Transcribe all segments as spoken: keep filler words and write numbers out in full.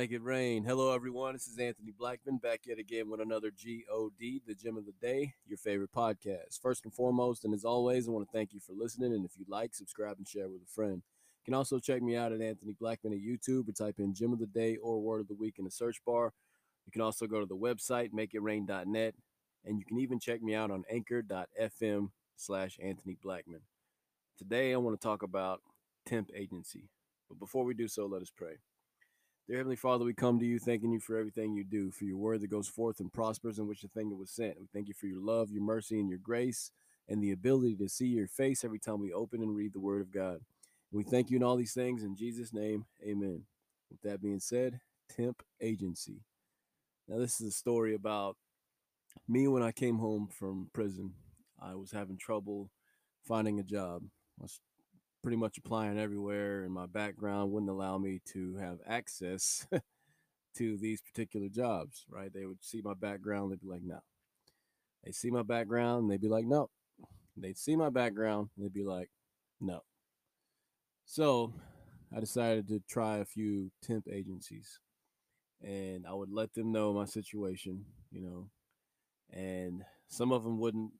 Make It Rain. Hello, everyone. This is Anthony Blackman back yet again with another G O D, the Gym of the Day, your favorite podcast. First and foremost, and as always, I want to thank you for listening. And if you like, subscribe and share with a friend. You can also check me out at Anthony Blackman at YouTube or type in Gym of the Day or Word of the Week in the search bar. You can also go to the website, make it rain dot net, and you can even check me out on anchor dot f m slash Anthony Blackman. Today, I want to talk about temp agency. But before we do so, let us pray. Dear Heavenly Father, we come to you thanking you for everything you do, for your word that goes forth and prospers in which the thing it was sent. We thank you for your love, your mercy, and your grace, and the ability to see your face every time we open and read the word of God. We thank you in all these things in Jesus' name, amen. With that being said, temp agency. Now, this is a story about me when I came home from prison. I was having trouble finding a job. I was pretty much applying everywhere, and my background wouldn't allow me to have access to these particular jobs, right? They would see my background, they'd be like, no. They'd see my background, and they'd be like, no. They'd see my background, and they'd be like, no. So I decided to try a few temp agencies, and I would let them know my situation, you know, and some of them wouldn't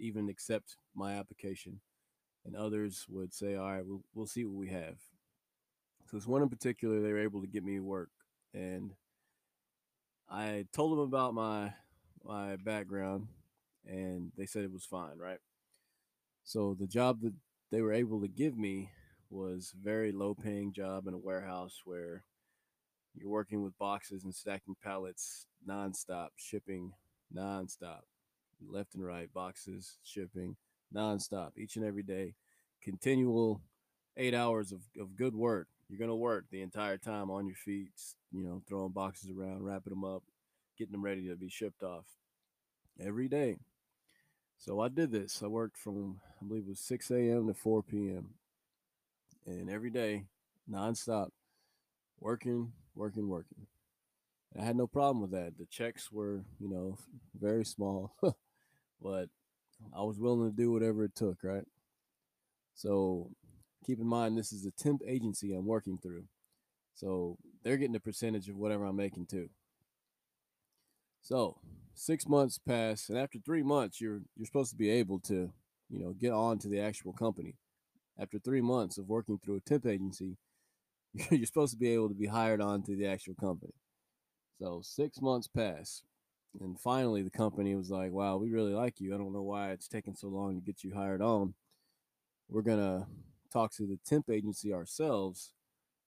even accept my application. And others would say, all right, we'll, we'll see what we have. So this one in particular, they were able to get me work. And I told them about my my background, and they said it was fine, right? So the job that they were able to give me was a very low-paying job in a warehouse where you're working with boxes and stacking pallets nonstop, shipping nonstop, left and right, boxes, shipping nonstop, each and every day, continual eight hours of, of good work. You're going to work the entire time on your feet, you know, throwing boxes around, wrapping them up, getting them ready to be shipped off every day. So I did this. I worked from, I believe it was six a.m. to four p.m. And every day, nonstop, working, working, working. I had no problem with that. The checks were, you know, very small, but I was willing to do whatever it took, right? So keep in mind, this is a temp agency I'm working through. So they're getting a percentage of whatever I'm making too. So six months pass, and after three months, you're you're supposed to be able to, you know, get on to the actual company. After three months of working through a temp agency, you're supposed to be able to be hired on to the actual company. So six months pass. And finally, the company was like, wow, we really like you. I don't know why it's taking so long to get you hired on. We're going to talk to the temp agency ourselves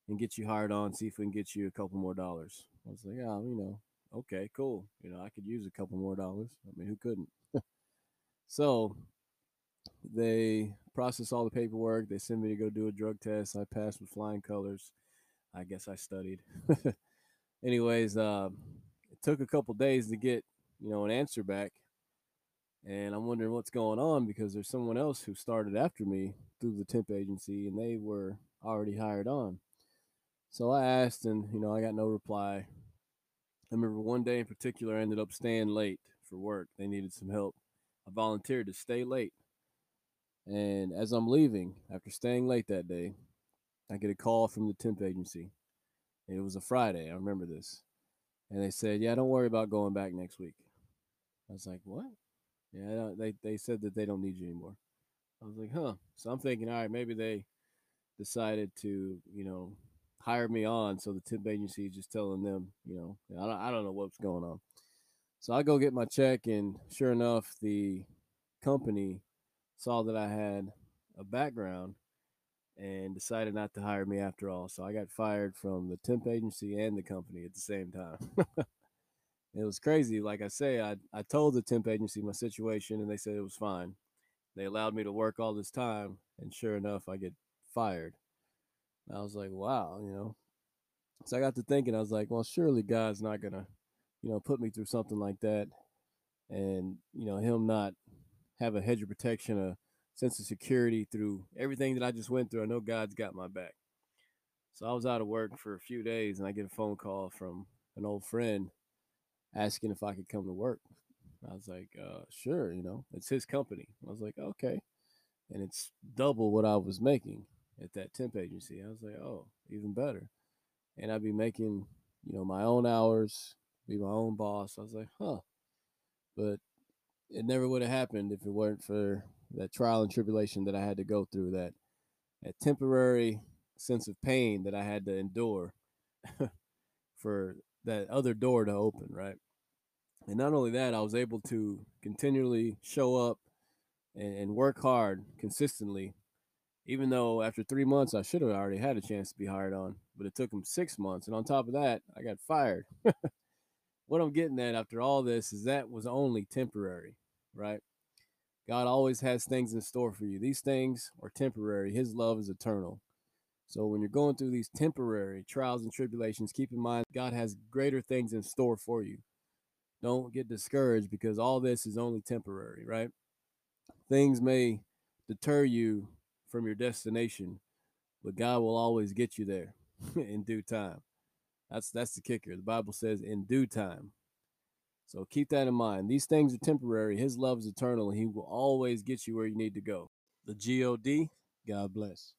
and get you hired on, see if we can get you a couple more dollars. I was like, oh, you know, okay, cool. You know, I could use a couple more dollars. I mean, who couldn't? So they process all the paperwork. They send me to go do a drug test. I passed with flying colors. I guess I studied. Anyways, uh, it took a couple days to get, you know, an answer back. And I'm wondering what's going on because there's someone else who started after me through the temp agency and they were already hired on. So I asked and, you know, I got no reply. I remember one day in particular, I ended up staying late for work. They needed some help. I volunteered to stay late. And as I'm leaving, after staying late that day, I get a call from the temp agency. It was a Friday. I remember this. And they said, yeah, don't worry about going back next week. I was like, what? Yeah, they, they said that they don't need you anymore. I was like, huh. So I'm thinking, all right, maybe they decided to, you know, hire me on. So the temp agency is just telling them, you know, I don't, I don't know what's going on. So I go get my check. And sure enough, the company saw that I had a background and decided not to hire me after all. So I got fired from the temp agency and the company at the same time. It was crazy. Like I say, I, I told the temp agency my situation, and they said it was fine. They allowed me to work all this time, and sure enough, I get fired. And I was like, wow, you know. So I got to thinking, I was like, well, surely God's not going to, you know, put me through something like that and, you know, him not have a hedge of protection, a sense of security through everything that I just went through. I know God's got my back. So I was out of work for a few days, and I get a phone call from an old friend asking if I could come to work. I was like, uh, sure, you know, it's his company. I was like, okay. And it's double what I was making at that temp agency. I was like, oh, even better. And I'd be making you know, my own hours, be my own boss. I was like, huh. But it never would have happened if it weren't for that trial and tribulation that I had to go through, that, that temporary sense of pain that I had to endure for that other door to open, right? And not only that, I was able to continually show up and, and work hard consistently, even though after three months, I should have already had a chance to be hired on, but it took them six months. And on top of that, I got fired. What I'm getting at after all this is that was only temporary, right? God always has things in store for you. These things are temporary. His love is eternal. So when you're going through these temporary trials and tribulations, keep in mind, God has greater things in store for you. Don't get discouraged because all this is only temporary, right? Things may deter you from your destination, but God will always get you there in due time. That's that's the kicker. The Bible says in due time. So keep that in mind. These things are temporary. His love is eternal, and he will always get you where you need to go. The G O D, God bless.